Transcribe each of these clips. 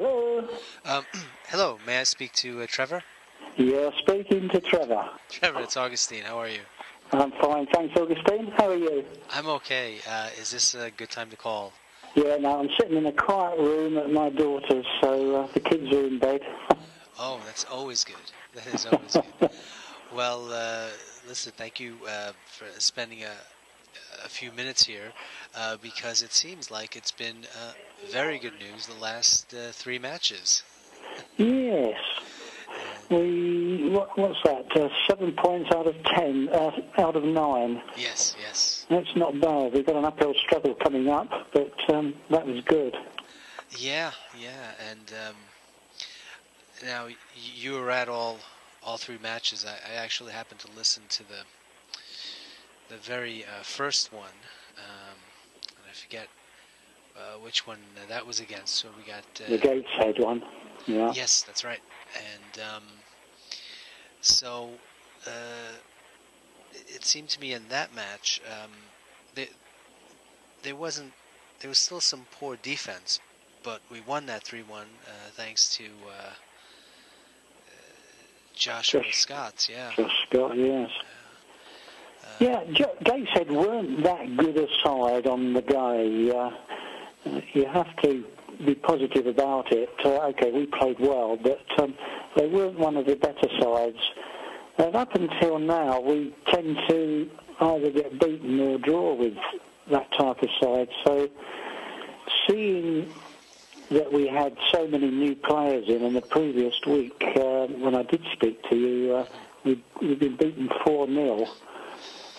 Hello. Hello, may I speak to Trevor? You're speaking to Trevor. Trevor, it's Augustine. How are you? I'm fine, thanks, Augustine. How are you? I'm okay. Is this a good time to call? Yeah, no, I'm sitting in a quiet room at my daughter's, so the kids are in bed. Oh, that's always good. That is always good. Well, listen, thank you for spending a few minutes here, because it seems like it's been very good news the last three matches. Yes. What's that? 7 points out of 10, out of 9. Yes, yes. That's not bad. We've got an uphill struggle coming up, but that was good. Yeah, yeah. And now you were at all three matches. I actually happened to listen to the very first one, and I forget which one that was against. So we got the Gateshead one. Yeah. Yes, that's right. And so it seemed to me in that match, there was still some poor defense, but we won that 3-1 thanks to Joshua Scott. Yeah. Joshua Scott. Yes. Yeah, Gateshead weren't that good a side on the day. You have to be positive about it. Okay, we played well, but they weren't one of the better sides. And up until now, we tend to either get beaten or draw with that type of side. So seeing that we had so many new players in the previous week, when I did speak to you, we'd been beaten 4-0.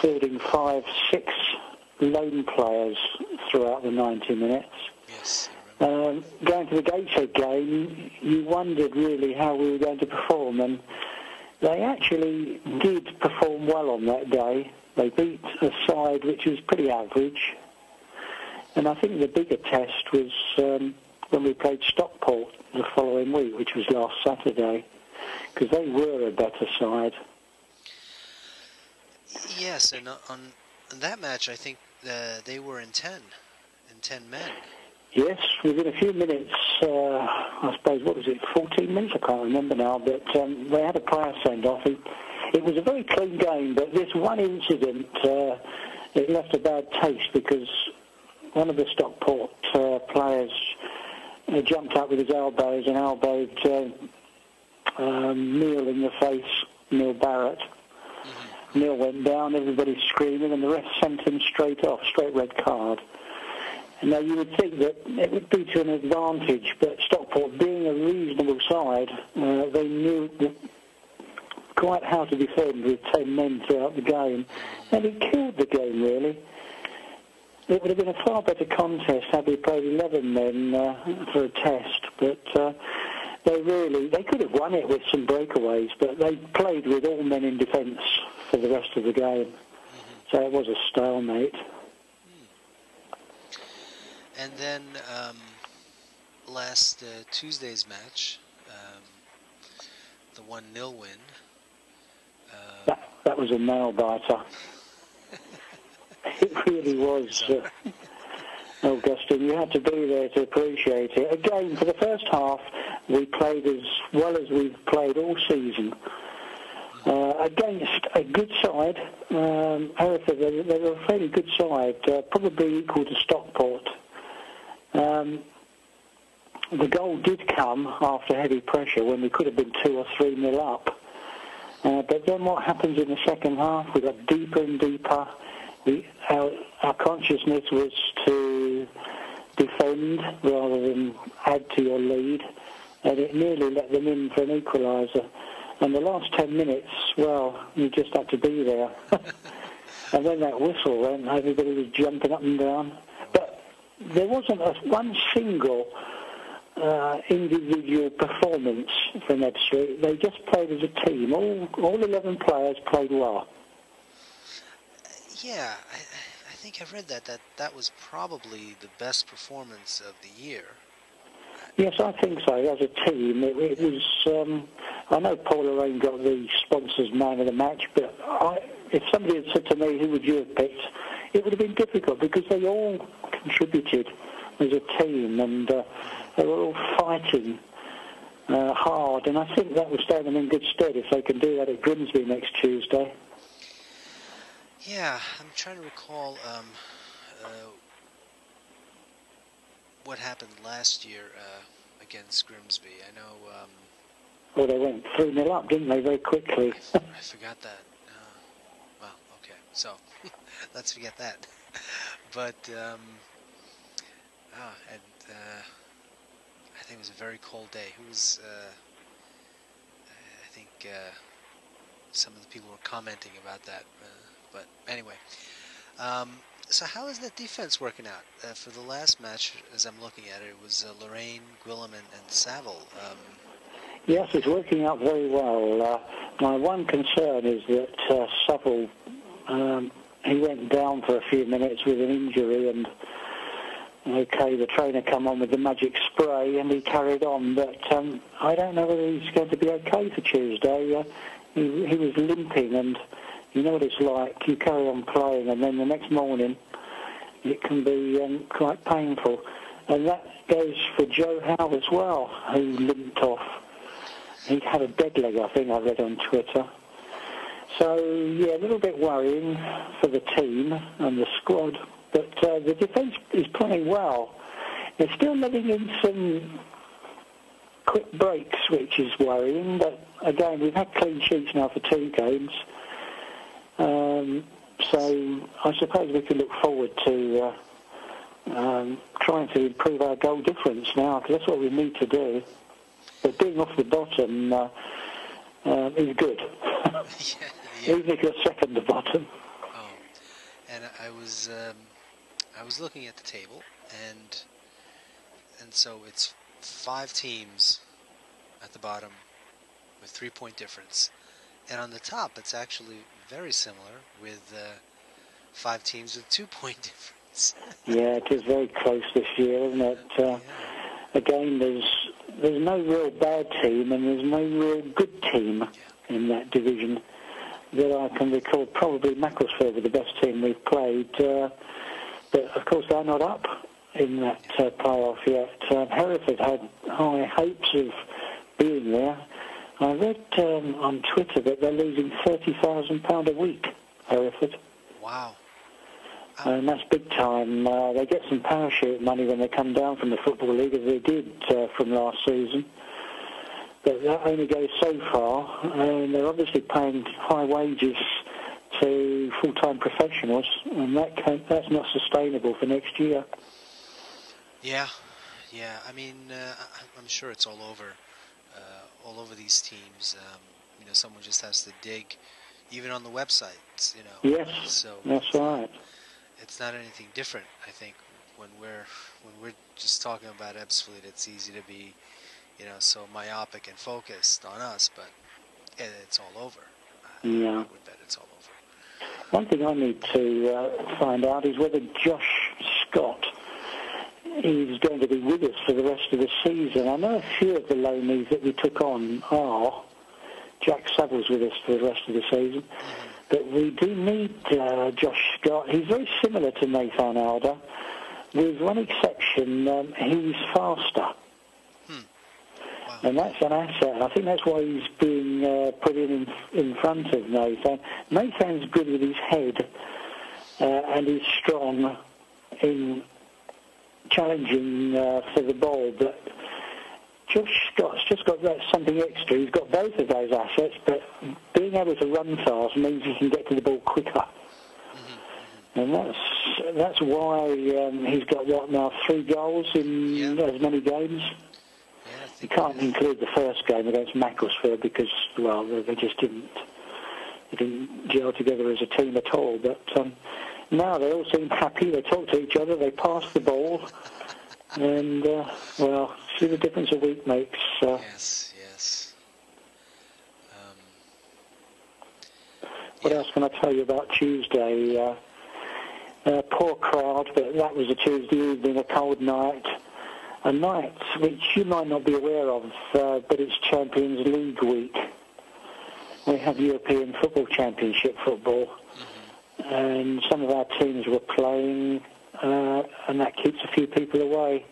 Fielding 5, 6 lone players throughout the 90 minutes. Yes. Going to the Gateshead game, you wondered really how we were going to perform, and they actually did perform well on that day. They beat a side which was pretty average, and I think the bigger test was when we played Stockport the following week, which was last Saturday, because they were a better side. Yes, and on that match, I think they were in 10 men. Yes, within a few minutes, I suppose, what was it, 14 minutes? I can't remember now, but they had a player send-off. It was a very clean game, but this one incident, it left a bad taste because one of the Stockport players jumped up with his elbows and elbowed Neil in the face, Neil Barrett. Neil went down, everybody screaming, and the ref sent him straight off, straight red card. Now, you would think that it would be to an advantage, but Stockport, being a reasonable side, they knew quite how to defend with 10 men throughout the game, and it killed the game, really. It would have been a far better contest had we played 11 men for a test, but... They could have won it with some breakaways, but they played with all men in defence for the rest of the game. Mm-hmm. So it was a stalemate. Mm. And then last Tuesday's match, the 1-0 win. That was a nail-biter. It really was. Augustine, you had to be there to appreciate it. Again, for the first half, we played as well as we've played all season. Against a good side, Hereford, they were a fairly good side, probably equal to Stockport. The goal did come after heavy pressure when we could have been 2 or 3-0 up. But then what happens in the second half, we got deeper and deeper. Our consciousness was to defend rather than add to your lead, and it nearly let them in for an equaliser. And the last 10 minutes, well, you just had to be there. And when that whistle went, everybody was jumping up and down. But there wasn't one single individual performance from Ebbsfleet. They just played as a team. All 11 players played well. Yeah, I think I've read that was probably the best performance of the year. Yes, I think so. As a team, it was. I know Paul Lorraine got the sponsor's man of the match, but if somebody had said to me, "Who would you have picked?" it would have been difficult because they all contributed. as a team, and they were all fighting hard, and I think that will stand them in good stead if they can do that at Grimsby next Tuesday. Yeah, I'm trying to recall what happened last year against Grimsby. I know... well, they went 3-0 up, didn't they, very quickly? I forgot that. Well, okay, so let's forget that. But I think it was a very cold day. Who was? I think some of the people were commenting about that. But anyway, so how is that defense working out for the last match? As I'm looking at it, it was Lorraine, Gwilliam, and Saville. Yes, it's working out very well. My one concern is that Supple, he went down for a few minutes with an injury, and okay, the trainer come on with the magic spray and he carried on, but I don't know whether he's going to be okay for Tuesday. He was limping, and you know what it's like, you carry on playing and then the next morning it can be quite painful. And that goes for Joe Howe as well, who limped off. He had a dead leg, I think I read on Twitter. So, yeah, a little bit worrying for the team and the squad. But the defence is playing well. They're still letting in some quick breaks, which is worrying. But, again, we've had clean sheets now for 2 games. So I suppose we can look forward to trying to improve our goal difference now, because that's what we need to do. But being off the bottom is good. Yeah. Even if you're second to bottom. Oh, and I was looking at the table, and so it's 5 teams at the bottom with 3-point difference, and on the top it's actually very similar with 5 teams with 2-point difference. Yeah, it is very close this year, isn't it? Yeah. Again, there's no real bad team and there's no real good team in that division that I can recall. Probably Macclesfield were the best team we've played, but of course they're not up in that playoff yet. Hereford had high hopes of being there. I read on Twitter that they're losing £30,000 a week, Hereford. Wow. And that's big time. They get some parachute money when they come down from the Football League, as they did from last season. But that only goes so far, and they're obviously paying high wages to full-time professionals, and that's not sustainable for next year. Yeah. I mean, I'm sure it's all over these teams. You know, someone just has to dig, even on the websites. You know. Yes. So that's right. It's not anything different, I think. When we're just talking about Ebbsfleet, it's easy to be, you know, so myopic and focused on us, but it's all over. Yeah. I would bet it's all over. One thing I need to find out is whether Josh Scott is going to be with us for the rest of the season. I know a few of the loanees that we took on are. Jack Savills with us for the rest of the season. Mm-hmm. But we do need Josh Scott. He's very similar to Nathan Alder, with one exception, he's faster. Wow. And that's an asset. I think that's why he's being put in front of Nathan. Nathan's good with his head, and he's strong in challenging for the ball, but Josh Scott's just got something extra. He's got both of those assets, but being able to run fast means he can get to the ball quicker. Mm-hmm. And that's why he's got, what now, 3 goals in as many games? Yeah, you can't include the first game against Macclesfield because, well, they just didn't gel together as a team at all. But now they all seem happy. They talk to each other. They pass the ball. And, well, see the difference a week makes. Yes. What else can I tell you about Tuesday? Poor crowd, but that was a Tuesday evening, a cold night. A night which you might not be aware of, but it's Champions League week. We have European Football Championship football. Mm-hmm. And some of our teams were playing... and that keeps a few people away.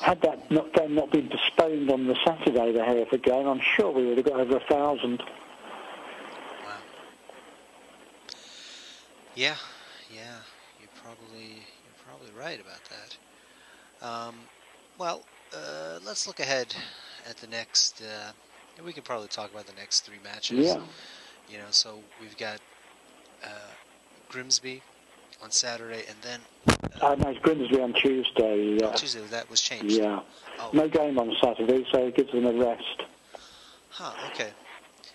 Had that game not been postponed on the Saturday, the Hereford game, I'm sure we would have got over 1,000. Wow. Yeah, yeah, you're probably right about that. Well, let's look ahead at the next. We could probably talk about the next three matches. Yeah. You know, so we've got Grimsby on Saturday, and then no, it's Grimsby on Tuesday. Oh, Tuesday, that was changed. Yeah. Oh. No game on Saturday, so it gives them a rest. Huh, okay.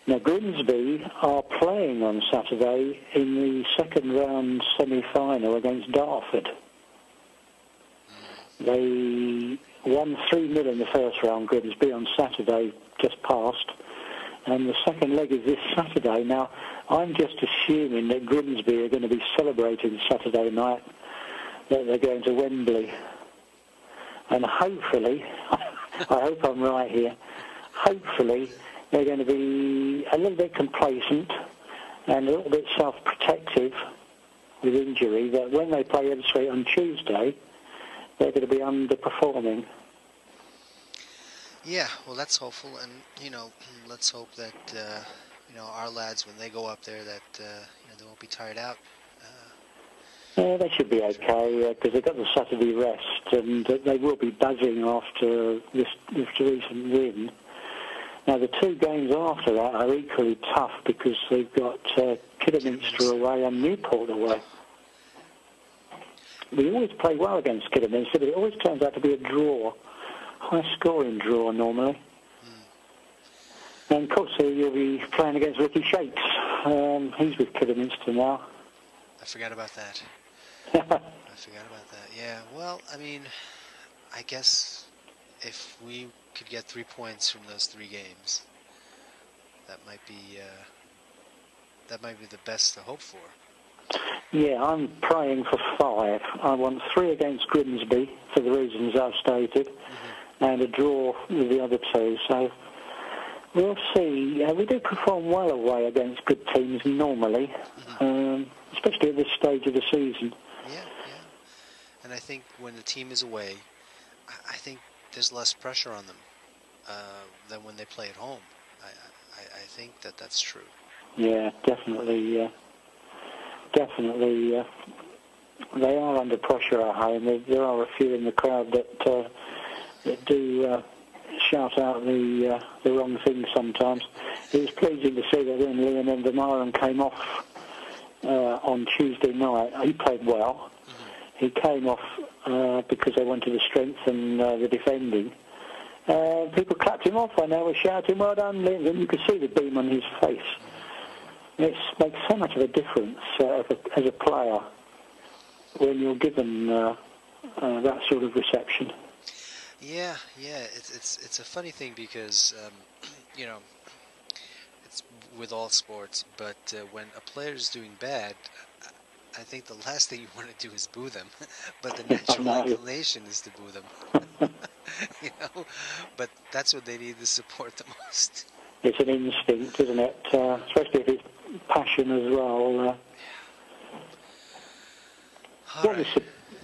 Now, Grimsby are playing on Saturday in the second round semi-final against Darford. Mm. They won 3-0 in the first round, Grimsby, on Saturday, just past. And the second leg is this Saturday. Now, I'm just assuming that Grimsby are going to be celebrating Saturday night, that they're going to Wembley. And hopefully, I hope I'm right here, hopefully they're going to be a little bit complacent and a little bit self-protective with injury, that when they play Ebbsfleet on Tuesday, they're going to be underperforming. Yeah, well, that's hopeful, and, you know, let's hope that, you know, our lads, when they go up there, that, you know, they won't be tired out. Yeah, they should be okay, because they've got the Saturday rest, and they will be buzzing after this recent win. Now, the two games after that are equally tough, because they've got Kidderminster away and Newport away. We always play well against Kidderminster, but it always turns out to be a draw. High-scoring draw, normally. Mm. And, of course, you'll be playing against Ricky Shakes. He's with Kidderminster now. I forgot about that. Yeah, well, I mean, I guess if we could get 3 points from those three games, that might be the best to hope for. Yeah, I'm praying for 5. I want 3 against Grimsby, for the reasons I've stated. Mm-hmm. And a draw with the other two, so we'll see. We do perform well away against good teams normally, mm-hmm. Especially at this stage of the season. Yeah, yeah. And I think when the team is away, I think there's less pressure on them than when they play at home. I think that's true. Yeah, definitely. They are under pressure at home. There are a few in the crowd that... that do shout out the wrong thing sometimes. It was pleasing to see that when Liam Emdemaran came off on Tuesday night, he played well. Mm-hmm. He came off because they wanted to strengthen the defending. People clapped him off and they were shouting, "Well done, Liam!" And you could see the beam on his face. Mm-hmm. It makes so much of a difference as a player when you're given that sort of reception. Yeah, yeah, it's a funny thing because, you know, it's with all sports, but when a player's doing bad, I think the last thing you want to do is boo them, but the natural inclination is to boo them, you know, but that's what they need to support the most. It's an instinct, isn't it, especially if it's passion as well.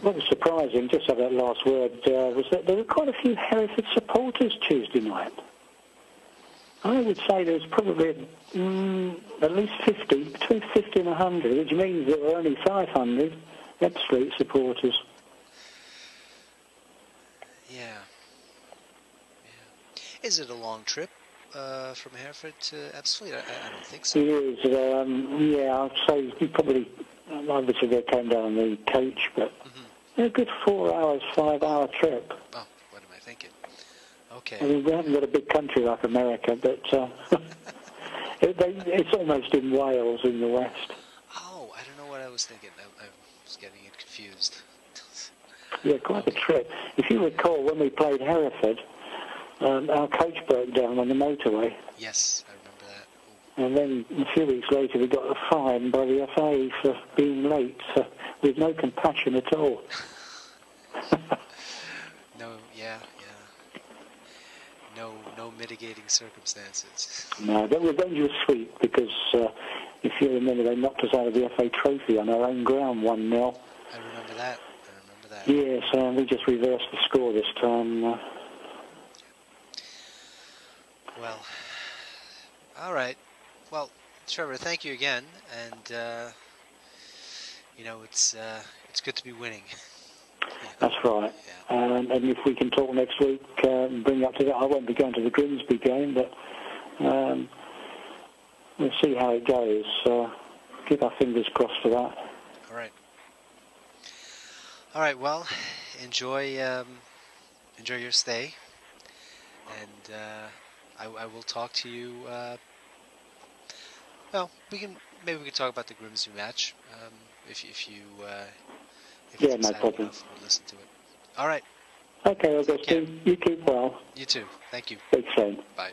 What was surprising, just to have that last word, was that there were quite a few Hereford supporters Tuesday night. I would say there was probably at least 50, between 50 and 100, which means there were only 500 Ebbsfleet supporters. Yeah. Is it a long trip from Hereford to Ebbsfleet? I don't think so. It is. Yeah, I'd say you probably... Obviously, they came down on the coach, but mm-hmm. a good 5-hour trip. Oh, what am I thinking? Okay. I mean, we haven't got a big country like America, but it's almost in Wales in the west. Oh, I don't know what I was thinking. I was getting it confused. Yeah, quite a trip. If you recall, when we played Hereford, our coach broke down on the motorway. Yes, I remember. And then a few weeks later, we got a fine by the FA for being late, so with no compassion at all. No, no no mitigating circumstances. No, they were dangerous sweep because if you remember, they knocked us out of the FA Trophy on our own ground 1-0. I remember that. Yes, we just reversed the score this time. Well, all right. Well, Trevor, thank you again, and you know, it's good to be winning. That's right. Yeah. And if we can talk next week, bring up to that. I won't be going to the Grimsby game, but we'll see how it goes. Keep our fingers crossed for that. All right. All right. Well, enjoy your stay, and I will talk to you. Well, maybe we can talk about the Grimsby match if yeah, you decide no problem. We'll listen to it. All right. Okay, Augustine. You keep well. You too. Thank you. Thanks, Shane. Bye.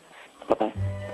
Bye.